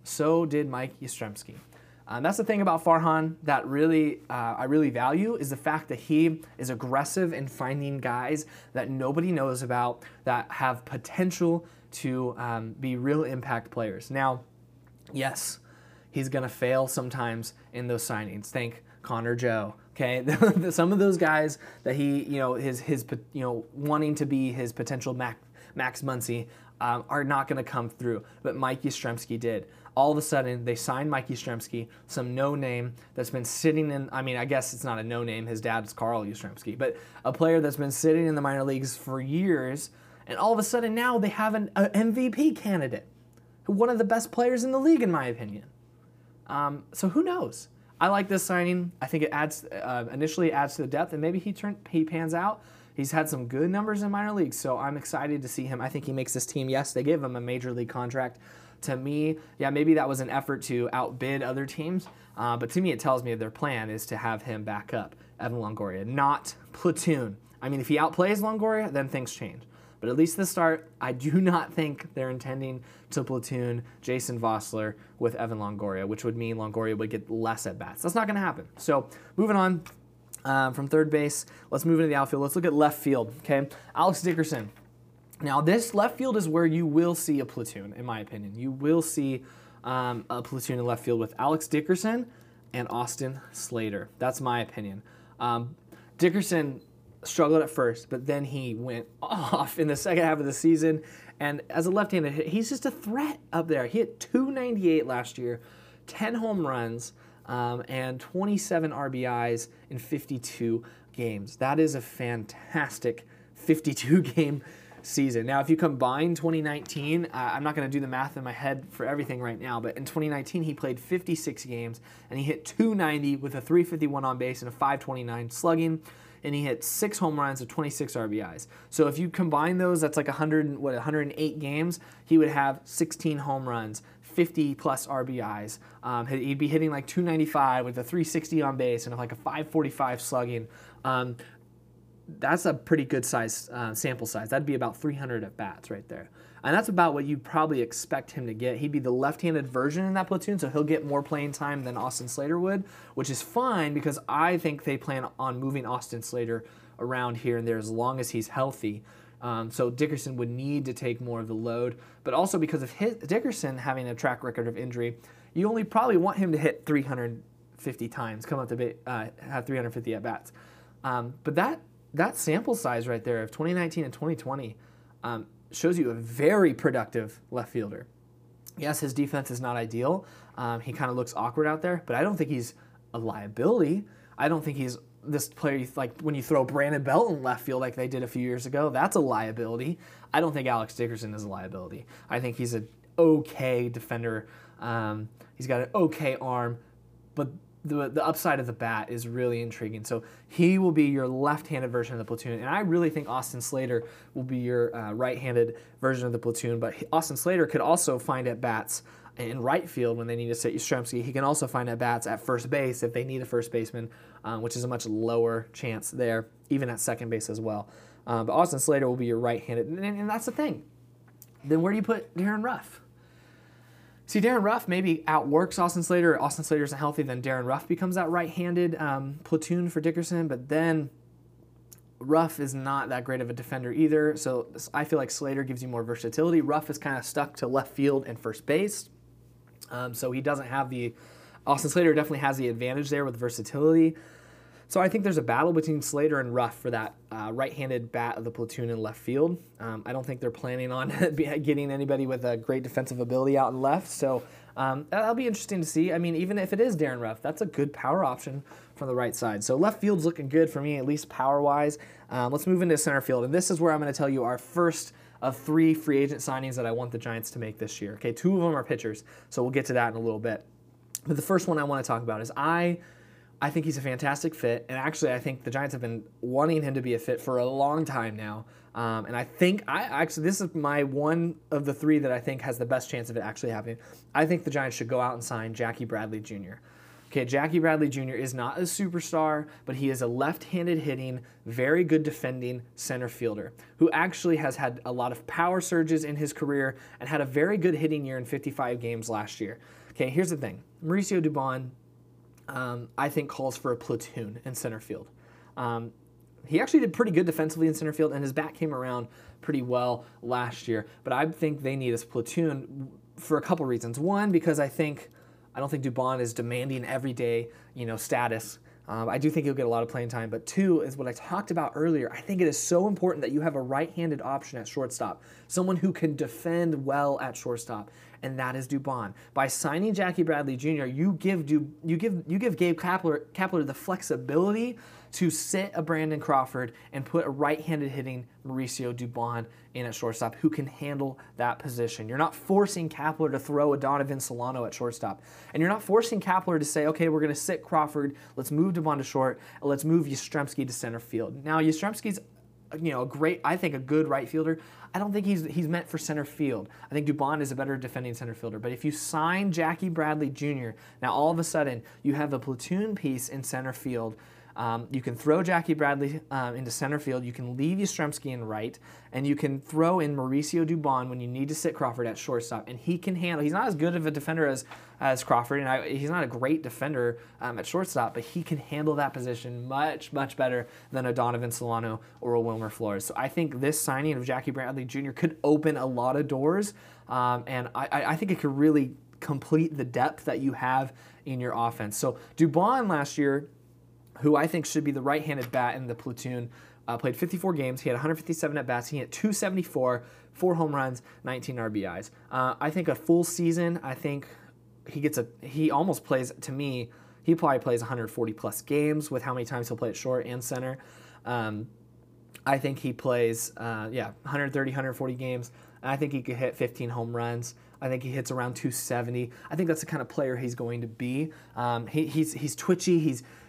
so did Mike Yastrzemski. That's the thing about Farhan that really I really value is the fact that he is aggressive in finding guys that nobody knows about that have potential to be real impact players. Now, yes, he's gonna fail sometimes in those signings. Think Connor Joe. Okay, some of those guys that he, you know, his wanting to be his potential Max Muncy are not going to come through, but Mike Yastrzemski did. All of a sudden, they signed Mike Yastrzemski, some no-name that's been sitting in, I mean, I guess it's not a no-name, his dad's Carl Yastrzemski, but a player that's been sitting in the minor leagues for years, and all of a sudden now they have an MVP candidate, one of the best players in the league, in my opinion. So who knows? I like this signing. I think it initially adds to the depth, and maybe he pans out. He's had some good numbers in minor leagues, so I'm excited to see him. I think he makes this team. Yes, they gave him a major league contract. To me, yeah, maybe that was an effort to outbid other teams, but to me it tells me their plan is to have him back up, Evan Longoria, not platoon. I mean, if he outplays Longoria, then things change. But at least this start, I do not think they're intending to platoon Jason Vosler with Evan Longoria, which would mean Longoria would get less at-bats. That's not going to happen. So moving on from third base, let's move into the outfield. Let's look at left field, okay? Alex Dickerson. Now, this left field is where you will see a platoon, in my opinion. You will see a platoon in left field with Alex Dickerson and Austin Slater. That's my opinion. Dickerson struggled at first, but then he went off in the second half of the season. And as a left-handed hitter, he's just a threat up there. He hit .298 last year, 10 home runs, and 27 RBIs in 52 games. That is a fantastic 52-game season. Now, if you combine 2019, I'm not going to do the math in my head for everything right now, but in 2019, he played 56 games, and he hit .290 with a 3.51 on base and a 5.29 slugging. And he hit 6 home runs of 26 RBIs. So if you combine those, that's like 108 games. He would have 16 home runs, 50-plus RBIs. He'd be hitting like .295 with a 3.60 on base and like a 5.45 slugging. That's a pretty good size sample size. That'd be about 300 at-bats right there. And that's about what you'd probably expect him to get. He'd be the left-handed version in that platoon, so he'll get more playing time than Austin Slater would, which is fine because I think they plan on moving Austin Slater around here and there as long as he's healthy. So Dickerson would need to take more of the load. But also because of Dickerson having a track record of injury, you only probably want him to hit 350 times, come up to have 350 at-bats. But that sample size right there of 2019 and 2020 shows you a very productive left fielder. Yes, his defense is not ideal. He kind of looks awkward out there, but I don't think he's a liability. I don't think he's this player, like when you throw Brandon Belt in left field like they did a few years ago, that's a liability. I don't think Alex Dickerson is a liability. I think he's an okay defender. He's got an okay arm, but the upside of the bat is really intriguing. So he will be your left-handed version of the platoon, and I really think Austin Slater will be your right-handed version of the platoon, but Austin Slater could also find at-bats in right field when they need to sit Yastrzemski. He can also find at-bats at first base if they need a first baseman, which is a much lower chance there, even at second base as well. But Austin Slater will be your right-handed, and that's the thing. Then where do you put Darin Ruf? See, Darin Ruf maybe outworks Austin Slater. If Austin Slater isn't healthy, then Darin Ruf becomes that right-handed platoon for Dickerson. But then Ruf is not that great of a defender either. So I feel like Slater gives you more versatility. Ruf is kind of stuck to left field and first base. So he doesn't have the... Austin Slater definitely has the advantage there with versatility. So I think there's a battle between Slater and Ruf for that right-handed bat of the platoon in left field. I don't think they're planning on getting anybody with a great defensive ability out in left, so that'll be interesting to see. I mean, even if it is Darin Ruf, that's a good power option from the right side. So left field's looking good for me, at least power-wise. Let's move into center field, and this is where I'm going to tell you our first of three free agent signings that I want the Giants to make this year. Okay, two of them are pitchers, so we'll get to that in a little bit. But the first one I want to talk about is I think he's a fantastic fit, and actually I think the Giants have been wanting him to be a fit for a long time now. And I think, this is my one of the three that I think has the best chance of it actually happening. I think the Giants should go out and sign Jackie Bradley Jr. Okay, Jackie Bradley Jr. is not a superstar, but he is a left-handed hitting, very good defending center fielder who actually has had a lot of power surges in his career and had a very good hitting year in 55 games last year. Okay, here's the thing. Mauricio Dubon, I think, calls for a platoon in center field. He actually did pretty good defensively in center field, and his bat came around pretty well last year. But I think they need a platoon for a couple reasons. One, because I don't think Dubon is demanding everyday, status. I do think he'll get a lot of playing time. But two is what I talked about earlier. I think it is so important that you have a right-handed option at shortstop, someone who can defend well at shortstop, and that is Dubon. By signing Jackie Bradley Jr., you give Gabe Kapler the flexibility to sit a Brandon Crawford and put a right-handed hitting Mauricio Dubon in at shortstop who can handle that position. You're not forcing Kapler to throw a Donovan Solano at shortstop. And you're not forcing Kapler to say, okay, we're going to sit Crawford, let's move Dubon to short, and let's move Yastrzemski to center field. Now, Yastrzemski's a great, I think, a good right fielder. I don't think he's meant for center field. I think Dubon is a better defending center fielder. But if you sign Jackie Bradley Jr., now all of a sudden you have a platoon piece in center field. You can throw Jackie Bradley into center field. You can leave Yastrzemski in right, and you can throw in Mauricio Dubon when you need to sit Crawford at shortstop. And he can handle. He's not as good of a defender as Crawford, and he's not a great defender at shortstop, but he can handle that position much, much better than a Donovan Solano or a Wilmer Flores. So I think this signing of Jackie Bradley Jr. could open a lot of doors, and I think it could really complete the depth that you have in your offense. So Dubon last year, who I think should be the right-handed bat in the platoon, played 54 games. He had 157 at-bats. He hit 274, 4 home runs, 19 RBIs. I think a full season, I think he almost plays, to me, he probably plays 140-plus games with how many times he'll play at short and center. I think he plays, 130, 140 games. And I think he could hit 15 home runs. I think he hits around 270. I think that's the kind of player he's going to be. He's twitchy.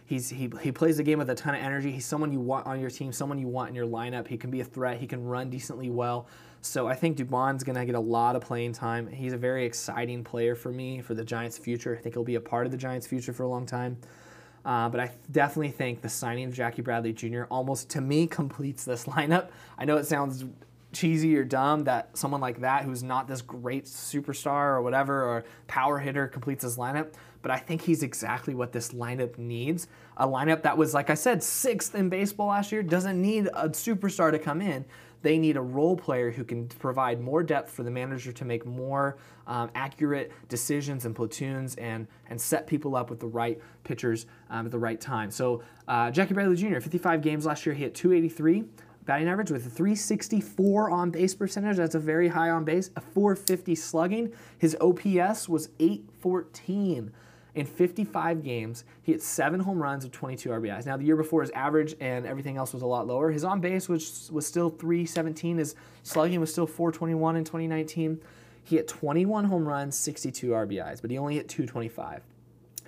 He plays the game with a ton of energy. He's someone you want on your team, someone you want in your lineup. He can be a threat. He can run decently well. So I think Dubon's going to get a lot of playing time. He's a very exciting player for me, for the Giants' future. I think he'll be a part of the Giants' future for a long time. But I definitely think the signing of Jackie Bradley Jr. almost, to me, completes this lineup. I know it sounds cheesy or dumb that someone like that who's not this great superstar or whatever or power hitter completes his lineup, but I think he's exactly what this lineup needs. A lineup that was, like I said, 6th in baseball last year doesn't need a superstar to come in. They need a role player who can provide more depth for the manager to make more accurate decisions and platoons and set people up with the right pitchers at the right time. So Jackie Bradley Jr., 55 games last year, he hit .283. Batting average with a .364 on-base percentage. That's a very high on-base, a .450 slugging. His OPS was .814. In 55 games, he hit 7 home runs with 22 RBIs. Now, the year before, his average and everything else was a lot lower. His on-base was still .317. His slugging was still .421 in 2019. He hit 21 home runs, 62 RBIs, but he only hit .225.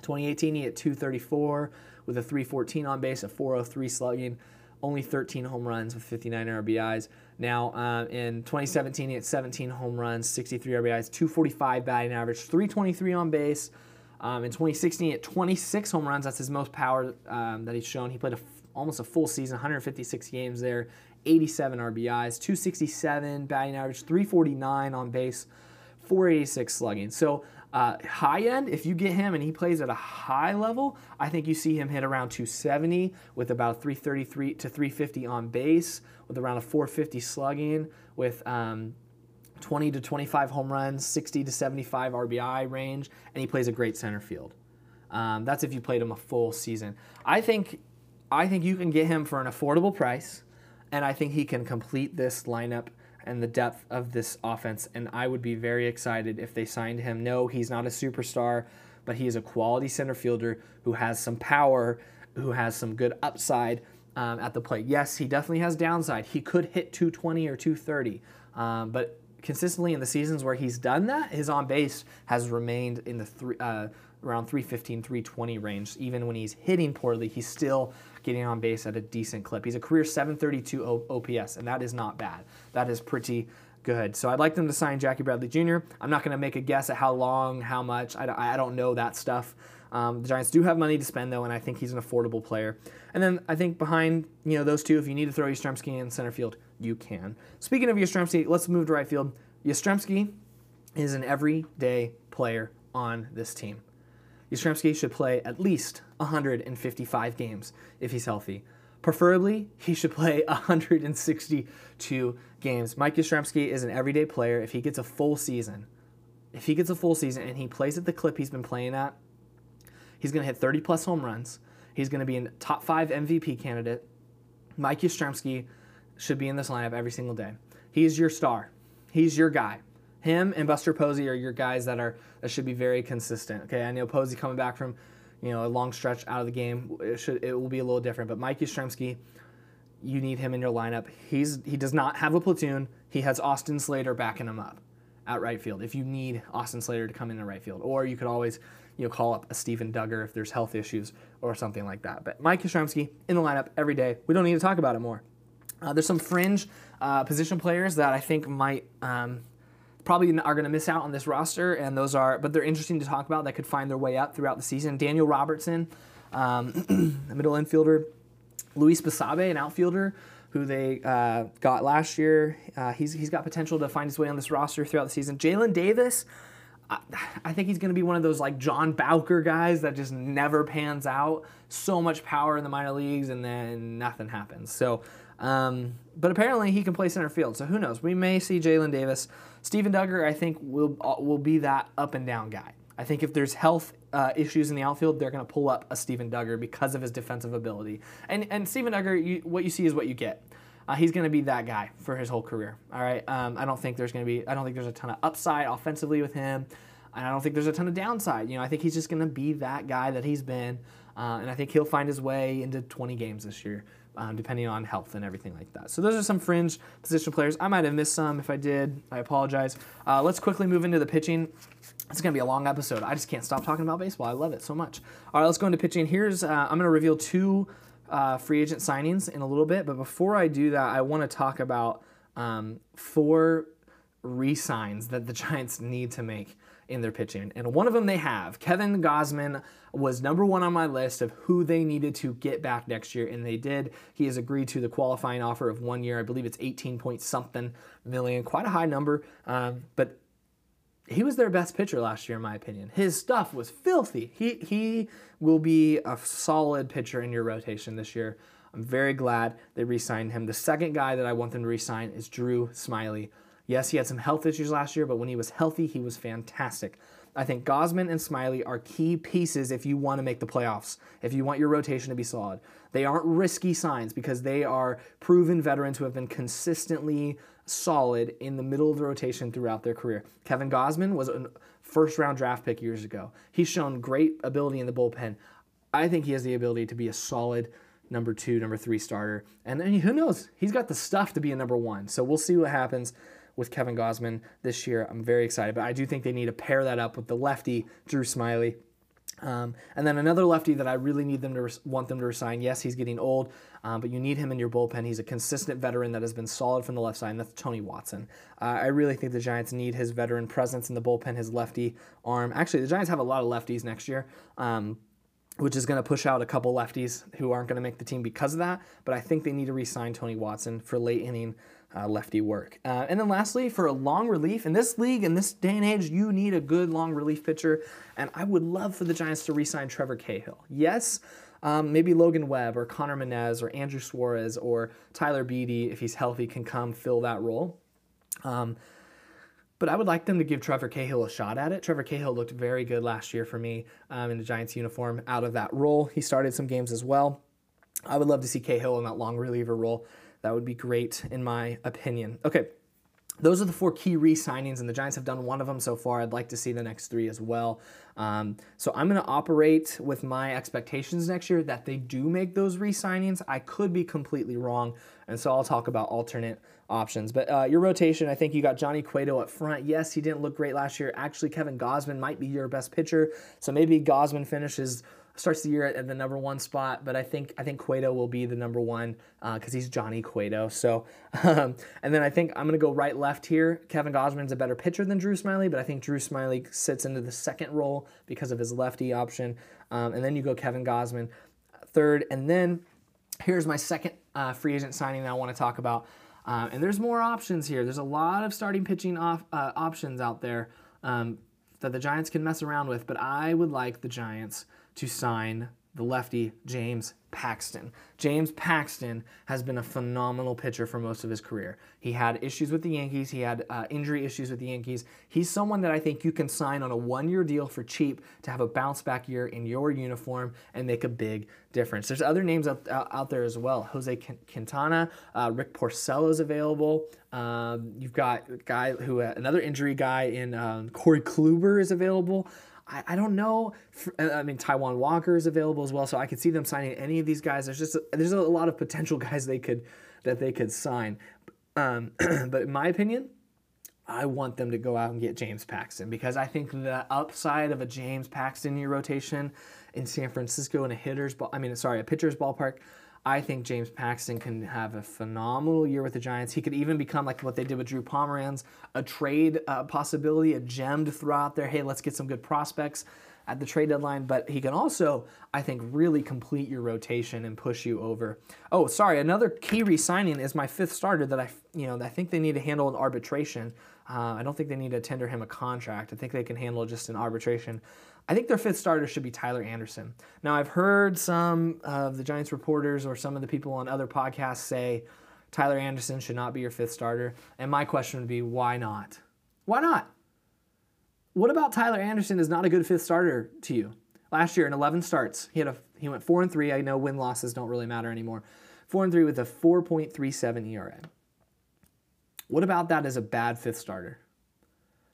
2018, he hit .234 with a .314 on-base, a .403 slugging. Only 13 home runs with 59 RBIs. Now, in 2017, he had 17 home runs, 63 RBIs, .245 batting average, .323 on base. In 2016, he had 26 home runs. That's his most power that he's shown. He played almost a full season, 156 games there, 87 RBIs, .267 batting average, .349 on base, .486 slugging. So high end, if you get him and he plays at a high level, I think you see him hit around .270 with about .333 to .350 on base, with around a .450 slugging, with 20 to 25 home runs, 60 to 75 RBI range, and he plays a great center field. That's if you played him a full season. I think you can get him for an affordable price, and I think he can complete this lineup and the depth of this offense, and I would be very excited if they signed him. No, he's not a superstar, but he is a quality center fielder who has some power, who has some good upside at the plate. Yes, he definitely has downside. He could hit .220 or .230, but consistently in the seasons where he's done that, his on-base has remained in the around .315, .320 range. Even when he's hitting poorly, he's still getting on base at a decent clip. He's a career .732 OPS, and that is not bad. That is pretty good. So I'd like them to sign Jackie Bradley Jr. I'm not going to make a guess at how long, how much. I don't know that stuff. The Giants do have money to spend, though, and I think he's an affordable player. And then I think behind those two, if you need to throw Yastrzemski in center field, you can. Speaking of Yastrzemski, let's move to right field. Yastrzemski is an everyday player on this team. Yastrzemski should play at least 155 games if he's healthy. Preferably, he should play 162 games. Mike Yastrzemski is an everyday player. If he gets a full season, and he plays at the clip he's been playing at, he's going to hit 30-plus home runs. He's going to be a top 5 MVP candidate. Mike Yastrzemski should be in this lineup every single day. He's your star. He's your guy. Him and Buster Posey are your guys that should be very consistent. Okay, I know Posey coming back from a long stretch out of the game, it will be a little different. But Mike Yastrzemski, you need him in your lineup. He does not have a platoon. He has Austin Slater backing him up at right field. If you need Austin Slater to come into right field, or you could always call up a Steven Duggar if there's health issues or something like that. But Mike Yastrzemski in the lineup every day. We don't need to talk about it more. There's some fringe position players that I think might. Probably are going to miss out on this roster, and but they're interesting to talk about that could find their way up throughout the season. Daniel Robertson, a middle infielder. Luis Basabe, an outfielder who they got last year. He's got potential to find his way on this roster throughout the season. Jalen Davis, I think he's going to be one of those like John Bowker guys that just never pans out. So much power in the minor leagues, and then nothing happens. So, but apparently he can play center field, so who knows? We may see Jalen Davis. Steven Duggar, I think, will be that up-and-down guy. I think if there's health issues in the outfield, they're going to pull up a Steven Duggar because of his defensive ability. And Steven Duggar, what you see is what you get. He's going to be that guy for his whole career. All right, I don't think there's a ton of upside offensively with him, and I don't think there's a ton of downside. I think he's just going to be that guy that he's been, and I think he'll find his way into 20 games this year, depending on health and everything like that. So those are some fringe position players. I might have missed some. If I did, I apologize. Let's quickly move into the pitching. It's going to be a long episode. I just can't stop talking about baseball. I love it so much. All right, let's go into pitching. I'm going to reveal 2 free agent signings in a little bit, but before I do that, I want to talk about 4 re-signs that the Giants need to make in their pitching. And one of them they have. Kevin Gausman was number one on my list of who they needed to get back next year, and they did. He has agreed to the qualifying offer of 1 year. I believe it's 18 point something million, quite a high number, but he was their best pitcher last year, in my opinion. His stuff was filthy. He will be a solid pitcher in your rotation this year. I'm very glad they re-signed him. The second guy that I want them to re-sign is Drew Smyly. Yes, he had some health issues last year, but when he was healthy, he was fantastic. I think Gausman and Smyly are key pieces if you want to make the playoffs, if you want your rotation to be solid. They aren't risky signs because they are proven veterans who have been consistently solid in the middle of the rotation throughout their career. Kevin Gausman was a first-round draft pick years ago. He's shown great ability in the bullpen. I think he has the ability to be a solid number two, number three starter. And then who knows? He's got the stuff to be a number one. So we'll see what happens with Kevin Gausman this year. I'm very excited, but I do think they need to pair that up with the lefty, Drew Smyly. And then another lefty that I really need them to want them to resign. Yes, he's getting old, but you need him in your bullpen. He's a consistent veteran that has been solid from the left side, and that's Tony Watson. I really think the Giants need his veteran presence in the bullpen, his lefty arm. Actually, the Giants have a lot of lefties next year, which is going to push out a couple lefties who aren't going to make the team because of that, but I think they need to re-sign Tony Watson for late inning lefty work. And then lastly, for a long relief, in this league, in this day and age, you need a good long relief pitcher, and I would love for the Giants to re-sign Trevor Cahill. Yes, maybe Logan Webb or Connor Minez or Andrew Suarez or Tyler Beede, if he's healthy, can come fill that role. But I would like them to give Trevor Cahill a shot at it. Trevor Cahill looked very good last year for me in the Giants uniform out of that role. He started some games as well. I would love to see Cahill in that long reliever role. That would be great in my opinion. Okay, those are the four key re-signings, and the Giants have done one of them so far. I'd like to see the next three as well. So I'm going to operate with my expectations next year that they do make those re-signings. I could be completely wrong, and so I'll talk about alternate options. But your rotation, I think you got Johnny Cueto up front. Yes, he didn't look great last year. Actually, Kevin Gausman might be your best pitcher, so maybe Gausman starts the year at the number one spot, but I think Cueto will be the number one because he's Johnny Cueto. So, and then I think I'm going to go right-left here. Kevin Gausman's a better pitcher than Drew Smyly, but I think Drew Smyly sits into the second role because of his lefty option. And then you go Kevin Gausman third. And then here's my second free agent signing that I want to talk about. And there's more options here. There's a lot of starting pitching options out there that the Giants can mess around with, but I would like the Giants to sign the lefty James Paxton. James Paxton has been a phenomenal pitcher for most of his career. He had issues with the Yankees. He had injury issues with the Yankees. He's someone that I think you can sign on a one-year deal for cheap to have a bounce-back year in your uniform and make a big difference. There's other names out there as well. Jose Quintana, Rick Porcello's available. You've got a guy who another injury guy in Corey Kluber is available. I don't know. I mean, Taiwan Walker is available as well, so I could see them signing any of these guys. There's a lot of potential guys that they could sign. But in my opinion, I want them to go out and get James Paxton because I think the upside of a James Paxton in your rotation in San Francisco in a pitcher's ballpark, I think James Paxton can have a phenomenal year with the Giants. He could even become like what they did with Drew Pomeranz, a trade possibility, a gem to throw out there. Hey, let's get some good prospects at the trade deadline. But he can also, I think, really complete your rotation and push you over. Oh, sorry, another key re-signing is my fifth starter that I think they need to handle in arbitration. I don't think they need to tender him a contract. I think they can handle just an arbitration. I think their fifth starter should be Tyler Anderson. Now, I've heard some of the Giants reporters or some of the people on other podcasts say Tyler Anderson should not be your fifth starter. And my question would be, why not? Why not? What about Tyler Anderson is not a good fifth starter to you? Last year in 11 starts, he went 4-3. I know win-losses don't really matter anymore. 4-3 with a 4.37 ERA. What about that as a bad fifth starter?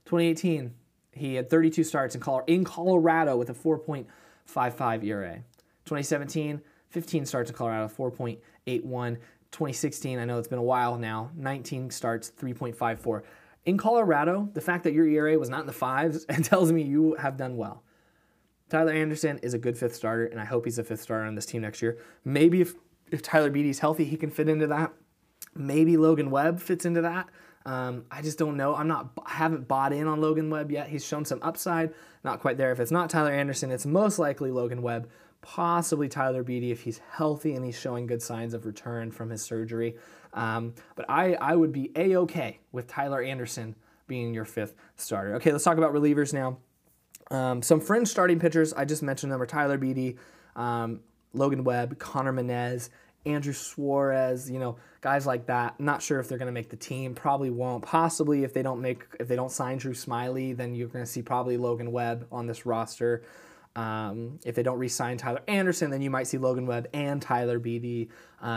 2018... he had 32 starts in Colorado with a 4.55 ERA. 2017, 15 starts in Colorado, 4.81. 2016, I know it's been a while now, 19 starts, 3.54. In Colorado, the fact that your ERA was not in the fives tells me you have done well. Tyler Anderson is a good fifth starter, and I hope he's a fifth starter on this team next year. Maybe if Tyler Beede's healthy, he can fit into that. Maybe Logan Webb fits into that. I just don't know. I haven't bought in on Logan Webb yet. He's shown some upside. Not quite there. If it's not Tyler Anderson, it's most likely Logan Webb, possibly Tyler Beede if he's healthy and he's showing good signs of return from his surgery. But I would be A-okay with Tyler Anderson being your fifth starter. Okay, let's talk about relievers now. Some fringe starting pitchers, I just mentioned them, are Tyler Beede, Logan Webb, Connor Menez, Andrew Suarez, you know, guys like that. Not sure if they're going to make the team. Probably won't. Possibly if they don't sign Drew Smyly, then you're going to see probably Logan Webb on this roster. If they don't re-sign Tyler Anderson, then you might see Logan Webb and Tyler Beede,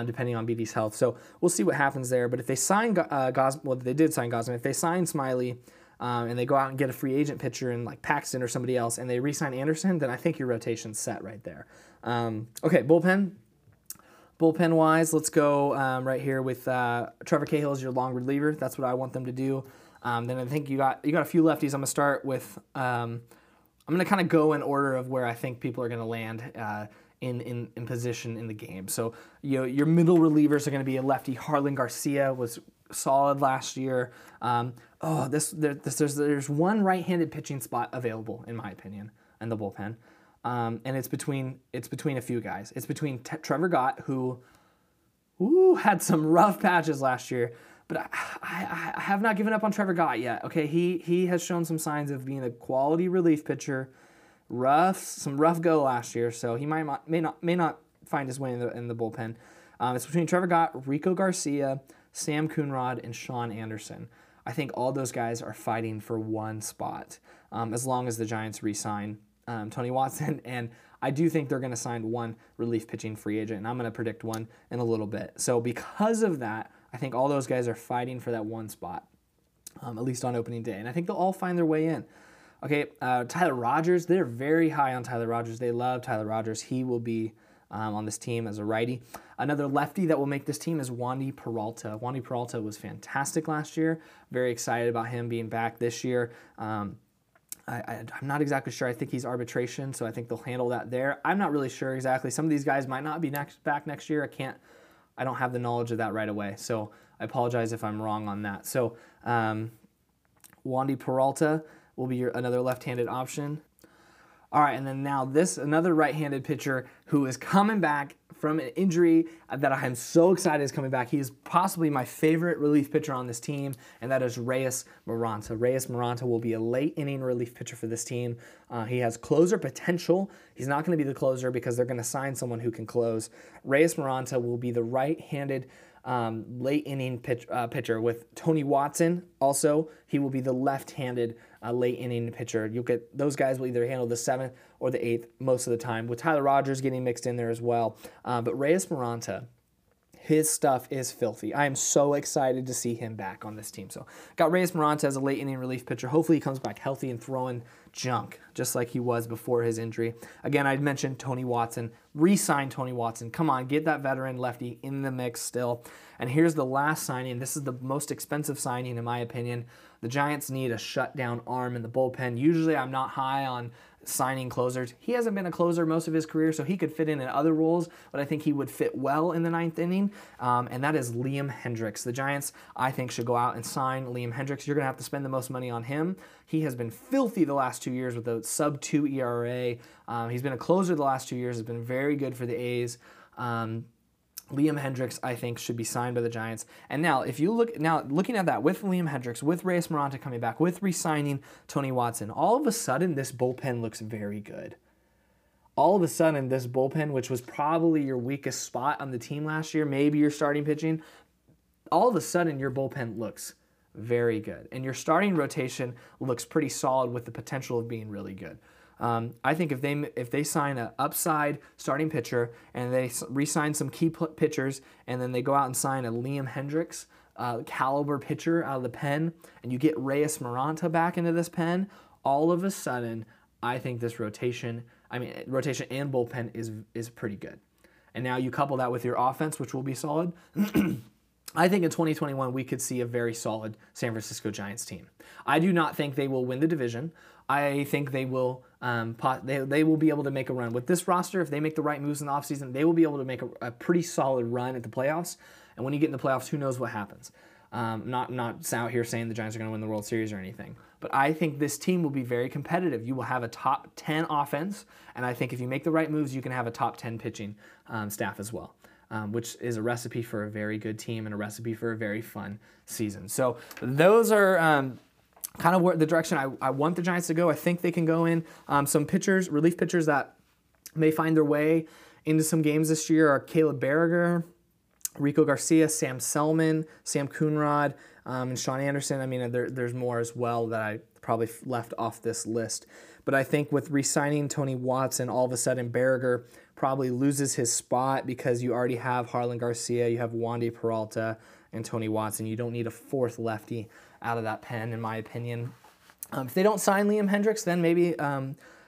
depending on Beede's health. So we'll see what happens there. But if they sign Gausman, well, they did sign Gausman. If they sign Smyly and they go out and get a free agent pitcher and like Paxton or somebody else, and they re-sign Anderson, then I think your rotation's set right there. Okay, bullpen. Bullpen-wise, let's go right here with Trevor Cahill as your long reliever. That's what I want them to do. Then I think you got a few lefties. I'm going to start with I'm going to kind of go in order of where I think people are going to land in position in the game. So you know, your middle relievers are going to be a lefty. Harlan Garcia was solid last year. There's one right-handed pitching spot available, in my opinion, in the bullpen. And it's between a few guys. It's between Trevor Gott, who had some rough patches last year, but I have not given up on Trevor Gott yet. Okay, he has shown some signs of being a quality relief pitcher. Some rough go last year, so he may not find his way in the bullpen. It's between Trevor Gott, Rico Garcia, Sam Coonrod, and Shaun Anderson. I think all those guys are fighting for one spot, as long as the Giants re-sign Tony Watson, and I do think they're going to sign one relief pitching free agent, and I'm going to predict one in a little bit. So because of that, I think all those guys are fighting for that one spot, at least on opening day, and I think they'll all find their way in. Okay, Tyler Rogers, they're very high on Tyler Rogers. They love Tyler Rogers. He will be on this team as a righty. Another lefty that will make this team is Wandy Peralta. Wandy Peralta was fantastic last year. Very excited about him being back this year. I'm not exactly sure. I think he's arbitration, so I think they'll handle that there. I'm not really sure exactly. Some of these guys might not be back next year. I don't have the knowledge of that right away, so I apologize if I'm wrong on that. So Wandy Peralta will be another left-handed option. All right, and then now another right-handed pitcher who is coming back from an injury that I am so excited is coming back. He is possibly my favorite relief pitcher on this team, and that is Reyes Moronta. Reyes Moronta will be a late-inning relief pitcher for this team. He has closer potential. He's not going to be the closer because they're going to sign someone who can close. Reyes Moronta will be the right-handed late-inning pitcher with Tony Watson. Also, he will be the left-handed late-inning pitcher. Those guys will either handle the 7th or the 8th most of the time, with Tyler Rogers getting mixed in there as well. But Reyes Moronta, his stuff is filthy. I am so excited to see him back on this team. So got Reyes Moronta as a late-inning relief pitcher. Hopefully he comes back healthy and throwing junk, just like he was before his injury. Again, I'd mentioned Tony Watson. Re-sign Tony Watson. Come on, get that veteran lefty in the mix still. And here's the last signing. This is the most expensive signing, in my opinion. The Giants need a shutdown arm in the bullpen. Usually I'm not high on signing closers. He hasn't been a closer most of his career, so he could fit in other roles, but I think he would fit well in the 9th inning, and that is Liam Hendriks. The Giants, I think, should go out and sign Liam Hendriks. You're going to have to spend the most money on him. He has been filthy the last 2 years with a sub-2 ERA. He's been a closer the last 2 years. Has been very good for the A's. Liam Hendriks, I think, should be signed by the Giants. And now, if you look now, looking at that with Liam Hendriks, with Reyes Moronta coming back, with re-signing Tony Watson, all of a sudden this bullpen looks very good. All of a sudden, this bullpen, which was probably your weakest spot on the team last year, maybe your starting pitching, all of a sudden your bullpen looks very good, and your starting rotation looks pretty solid with the potential of being really good. I think if they sign an upside starting pitcher and they re-sign some key pitchers, and then they go out and sign a Liam Hendriks caliber pitcher out of the pen, and you get Reyes Moronta back into this pen, all of a sudden I think this rotation and bullpen is pretty good. And now you couple that with your offense, which will be solid. I think in 2021 we could see a very solid San Francisco Giants team. I do not think they will win the division. I think they will. They will be able to make a run. With this roster, if they make the right moves in the offseason, they will be able to make a pretty solid run at the playoffs. And when you get in the playoffs, who knows what happens. Not out here saying the Giants are going to win the World Series or anything, but I think this team will be very competitive. You will have a top 10 offense, and I think if you make the right moves, you can have a top 10 pitching staff as well, which is a recipe for a very good team and a recipe for a very fun season. So those are kind of the direction I want the Giants to go. I think they can go in. Some pitchers, relief pitchers that may find their way into some games this year are Caleb Berriger, Rico Garcia, Sam Selman, Sam Coonrod, and Shaun Anderson. I mean, there's more as well that I probably left off this list. But I think with re-signing Tony Watson, all of a sudden Berriger probably loses his spot because you already have Harlan Garcia, you have Wandy Peralta, and Tony Watson. You don't need a fourth lefty out of that pen, in my opinion. If they don't sign Liam Hendriks, then maybe...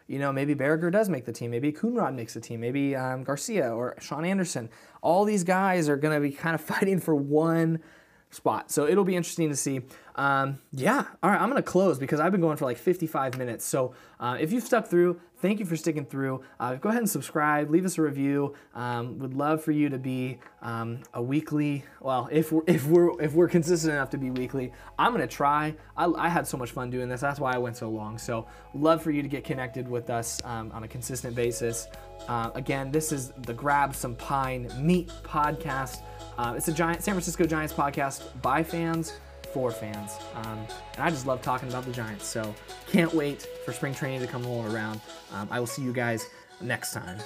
you know, maybe Berriger does make the team. Maybe Coonrod makes the team. Maybe Garcia or Shaun Anderson. All these guys are going to be kind of fighting for one spot. So it'll be interesting to see. Yeah, all right, I'm going to close because I've been going for like 55 minutes. So if you've stuck through, thank you for sticking through. Go ahead and subscribe. Leave us a review. Would love for you to be a weekly. Well, if we're consistent enough to be weekly, I'm gonna try. I had so much fun doing this. That's why I went so long. So love for you to get connected with us on a consistent basis. Again, this is the Grab Some Pine Meat podcast. It's a San Francisco Giants podcast by fans for fans, and I just love talking about the Giants, so can't wait for spring training to come all around. I will see you guys next time.